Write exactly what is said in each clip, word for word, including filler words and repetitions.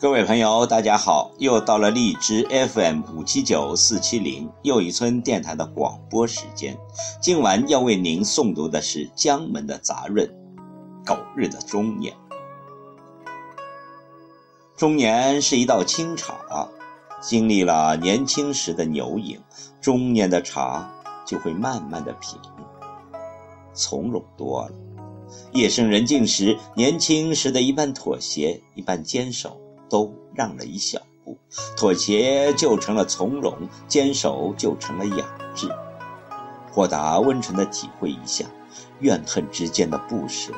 各位朋友大家好，又到了荔枝 F M 五七九 四七零 又一村电台的广播时间。今晚要为您诵读的是江门的杂润，狗日的忠言。忠言是一道清茶，经历了年轻时的牛饮，中年的茶就会慢慢的平，从容多了。夜深人静时，年轻时的一半妥协一半坚守，都让了一小步，妥协就成了从容，坚守就成了雅致。豁达温存的体会一下怨恨之间的不舍，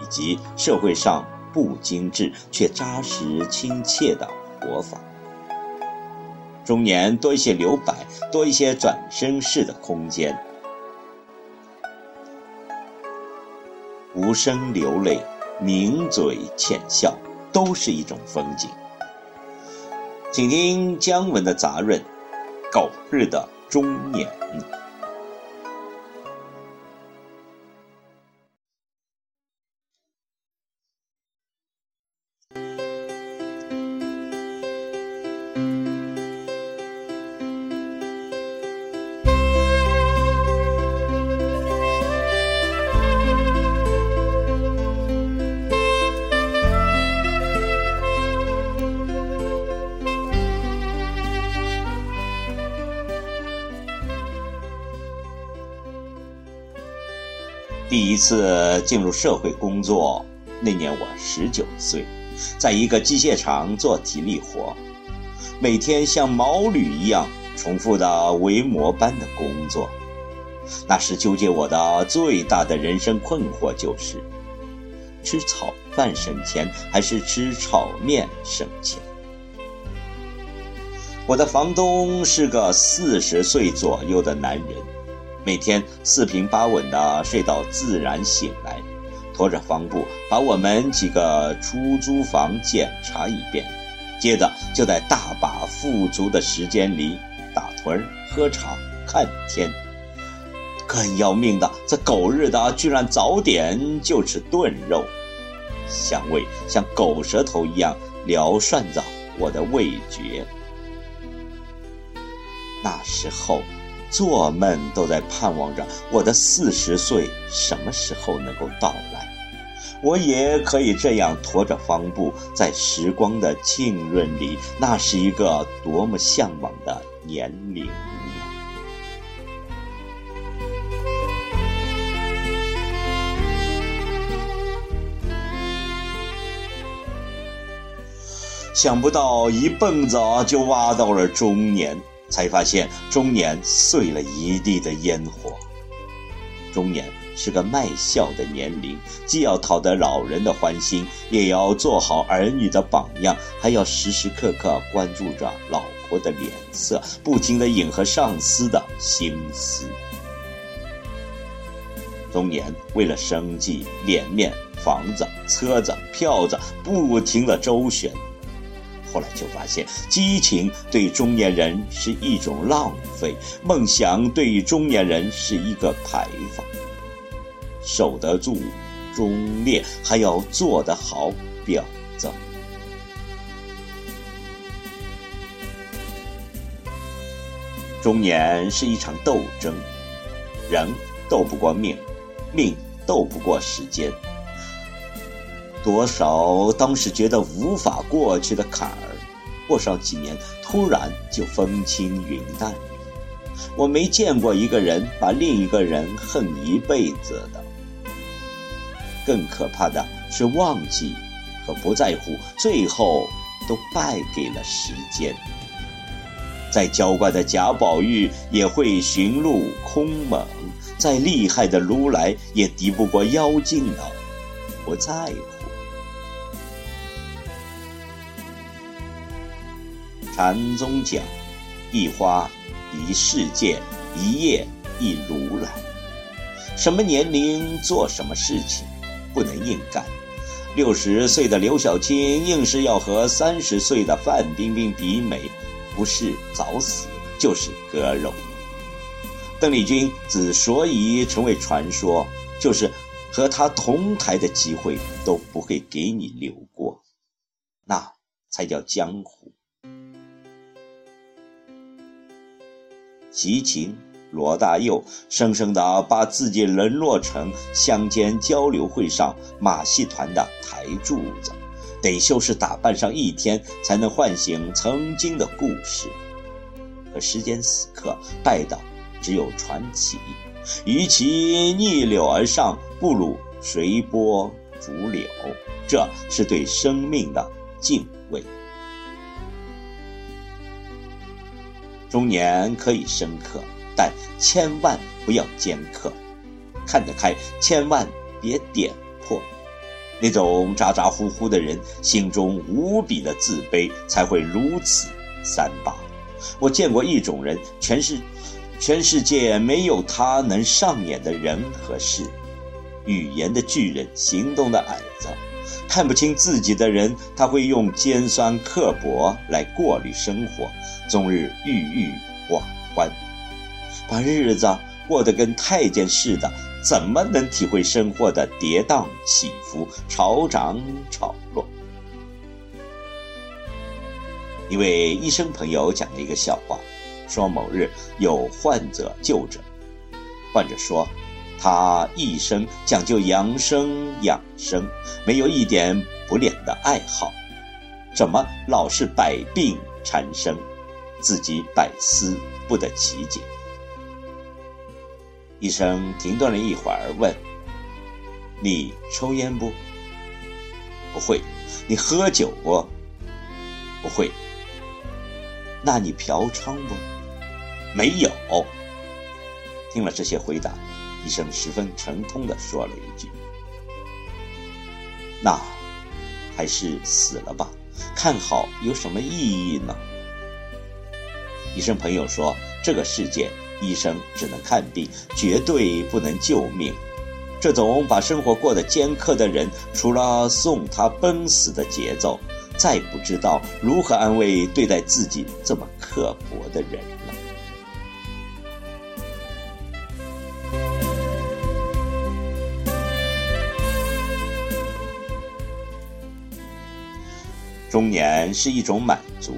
以及社会上不精致却扎实亲切的活法。中年多一些留白，多一些转身式的空间，无声流泪，抿嘴浅笑，都是一种风景。请听姜文的杂润，狗日的忠言。第一次进入社会工作，那年我十九岁，在一个机械厂做体力活，每天像毛驴一样重复的围磨般的工作。那时纠结我的最大的人生困惑就是，吃炒饭省钱还是吃炒面省钱。我的房东是个四十岁左右的男人，每天四平八稳地睡到自然醒来，拖着方布把我们几个出租房检查一遍，接着就在大把富足的时间里打盹、喝茶、看天。更要命的，这狗日的居然早点就吃炖肉，香味像狗舌头一样撩涮着我的味觉。那时候做梦都在盼望着我的四十岁什么时候能够到来，我也可以这样驮着方布在时光的浸润里。那是一个多么向往的年龄呀！想不到一蹦子就挖到了中年，才发现中年碎了一地的烟火。中年是个卖笑的年龄，既要讨得老人的欢心，也要做好儿女的榜样，还要时时刻刻关注着老婆的脸色，不停地迎合上司的心思。中年为了生计、脸面、房子、车子、票子不停地周旋，后来就发现激情对中年人是一种浪费，梦想对于中年人是一个牌坊。守得住忠烈，还要做得好表征。中年是一场斗争，人斗不过命，命斗不过时间。多少当时觉得无法过去的坎儿，过上几年突然就风轻云淡。我没见过一个人把另一个人恨一辈子的，更可怕的是忘记和不在乎，最后都败给了时间。再娇惯的贾宝玉也会寻路空猛，再厉害的如来也敌不过妖精的不在乎。禅宗讲一花一世界，一叶一如来，什么年龄做什么事情，不能硬干。六十岁的刘晓庆硬是要和三十岁的范冰冰比美，不是早死就是割肉。邓丽君之所以成为传说，就是和她同台的机会都不会给你留过，那才叫江湖。齐秦、罗大佑生生地把自己沦落成乡间交流会上马戏团的台柱子，得修饰打扮上一天，才能唤醒曾经的故事。可时间此刻拜的只有传奇，与其逆流而上，不如随波逐流，这是对生命的敬畏。中年可以深刻，但千万不要尖刻，看得开，千万别点破。那种咋咋呼呼的人，心中无比的自卑，才会如此三八。我见过一种人，全是全世界没有他能上演的人和事。语言的巨人，行动的矮子，看不清自己的人，他会用尖酸刻薄来过滤生活，终日郁郁寡欢，把日子过得跟太监似的，怎么能体会生活的跌宕起伏、潮涨潮落？一位医生朋友讲了一个笑话，说某日有患者就诊，患者说他一生讲究养生养生，没有一点不良的爱好，怎么老是百病缠身，自己百思不得其解。医生停顿了一会儿问，你抽烟不？不会。你喝酒不？不会。那你嫖娼不？没有。听了这些回答，医生十分沉痛地说了一句，那还是死了吧，看好有什么意义呢？医生朋友说，这个世界医生只能看病，绝对不能救命。这种把生活过得尖刻的人，除了送他奔死的节奏，再不知道如何安慰对待自己这么刻薄的人了。中年是一种满足，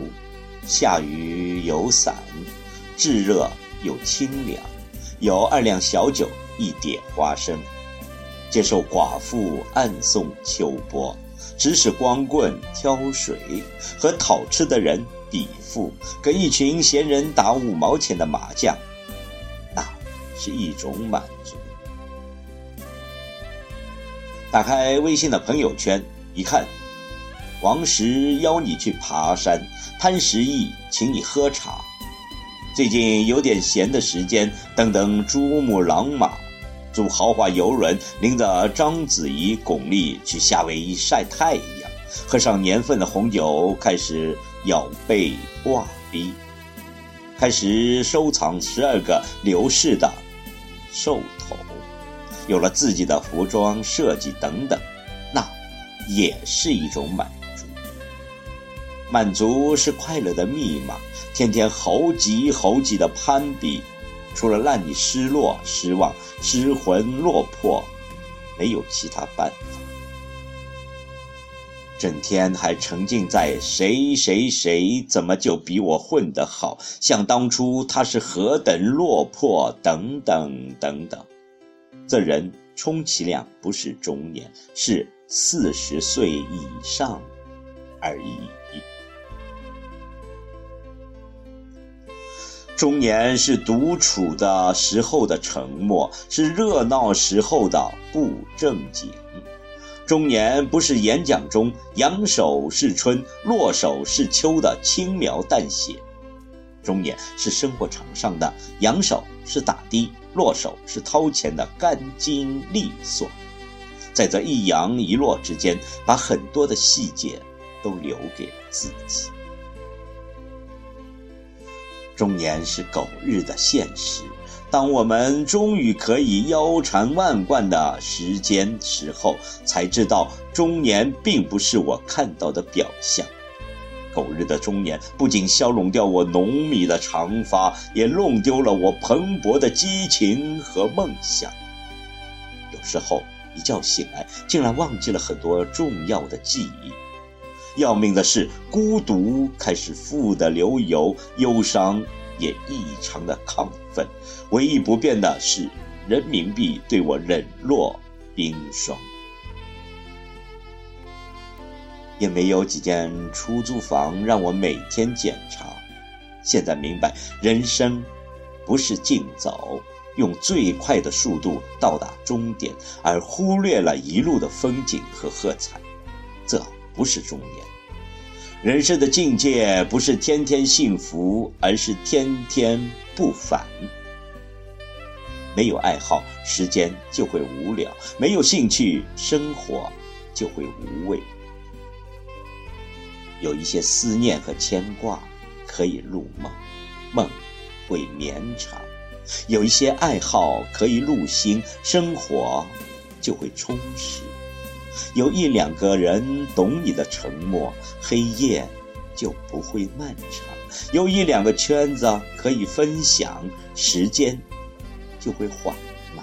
下雨有伞，炙热有清凉，有二两小酒，一碟花生，接受寡妇暗送秋波，指使光棍挑水，和讨吃的人比富，跟一群闲人打五毛钱的麻将，那是一种满足。打开微信的朋友圈一看，王石邀你去爬山，潘石屹请你喝茶，最近有点闲的时间，等等珠穆朗玛，租豪华游轮，领着章子怡、巩俐去夏威夷晒太阳，喝上年份的红酒，开始咬背挂逼，开始收藏十二个流逝的兽头，有了自己的服装设计等等，那也是一种满足。满足是快乐的密码，天天猴急猴急的攀比，除了让你失落、失望、失魂落魄，没有其他办法。整天还沉浸在谁谁谁怎么就比我混得好，想当初他是何等落魄等等等等。这人充其量不是中年，是四十岁以上而已。中年是独处的时候的沉默，是热闹时候的不正经。中年不是演讲中扬手是春落手是秋的轻描淡写，中年是生活场上的扬手是打的，落手是掏钱的干净利索。在这一扬一落之间，把很多的细节都留给了自己。中年是苟日的现实，当我们终于可以腰缠万贯的时间时候，才知道中年并不是我看到的表象。苟日的中年不仅消融掉我浓密的长发，也弄丢了我蓬勃的激情和梦想。有时候一觉醒来，竟然忘记了很多重要的记忆。要命的是，孤独开始富得流油，忧伤也异常的亢奋。唯一不变的是，人民币对我冷若冰霜。也没有几间出租房让我每天检查。现在明白，人生不是尽早，用最快的速度到达终点，而忽略了一路的风景和喝彩。这不是终点。人生的境界不是天天幸福，而是天天不凡。没有爱好，时间就会无聊；没有兴趣，生活就会无味。有一些思念和牵挂可以入梦，梦会绵长；有一些爱好可以入心，生活就会充实。有一两个人懂你的沉默，黑夜就不会漫长；有一两个圈子可以分享，时间就会缓慢。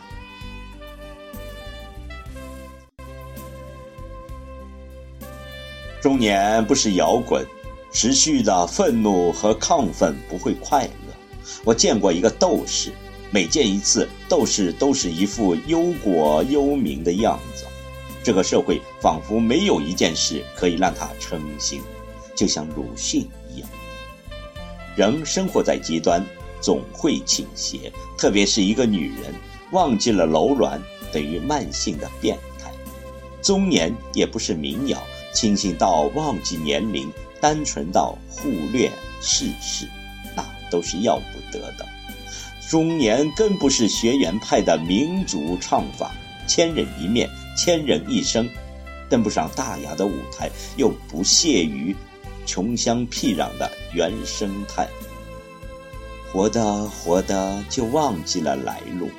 中年不是摇滚，持续的愤怒和亢奋不会快乐。我见过一个斗士，每见一次，斗士都是一副忧国忧民的样子。这个社会仿佛没有一件事可以让他称心，就像鲁迅一样。人生活在极端，总会倾斜，特别是一个女人忘记了柔软，等于慢性的变态。中年也不是民谣，清醒到忘记年龄，单纯到忽略世事，那都是要不得的。中年更不是学院派的民族唱法，千人一面，千人一生，登不上大雅的舞台，又不屑于穷乡僻壤的原生态。活的活的就忘记了来路。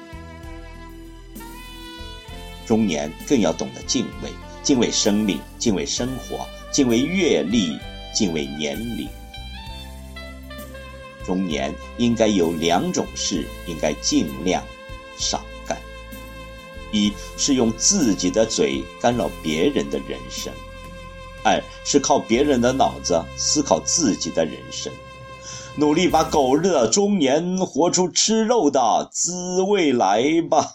中年更要懂得敬畏，敬畏生命，敬畏生活，敬畏阅历，敬畏年龄。中年应该有两种事应该尽量少干：一是用自己的嘴干扰别人的人生；二是靠别人的脑子思考自己的人生。努力把狗日的中年活出吃肉的滋味来吧。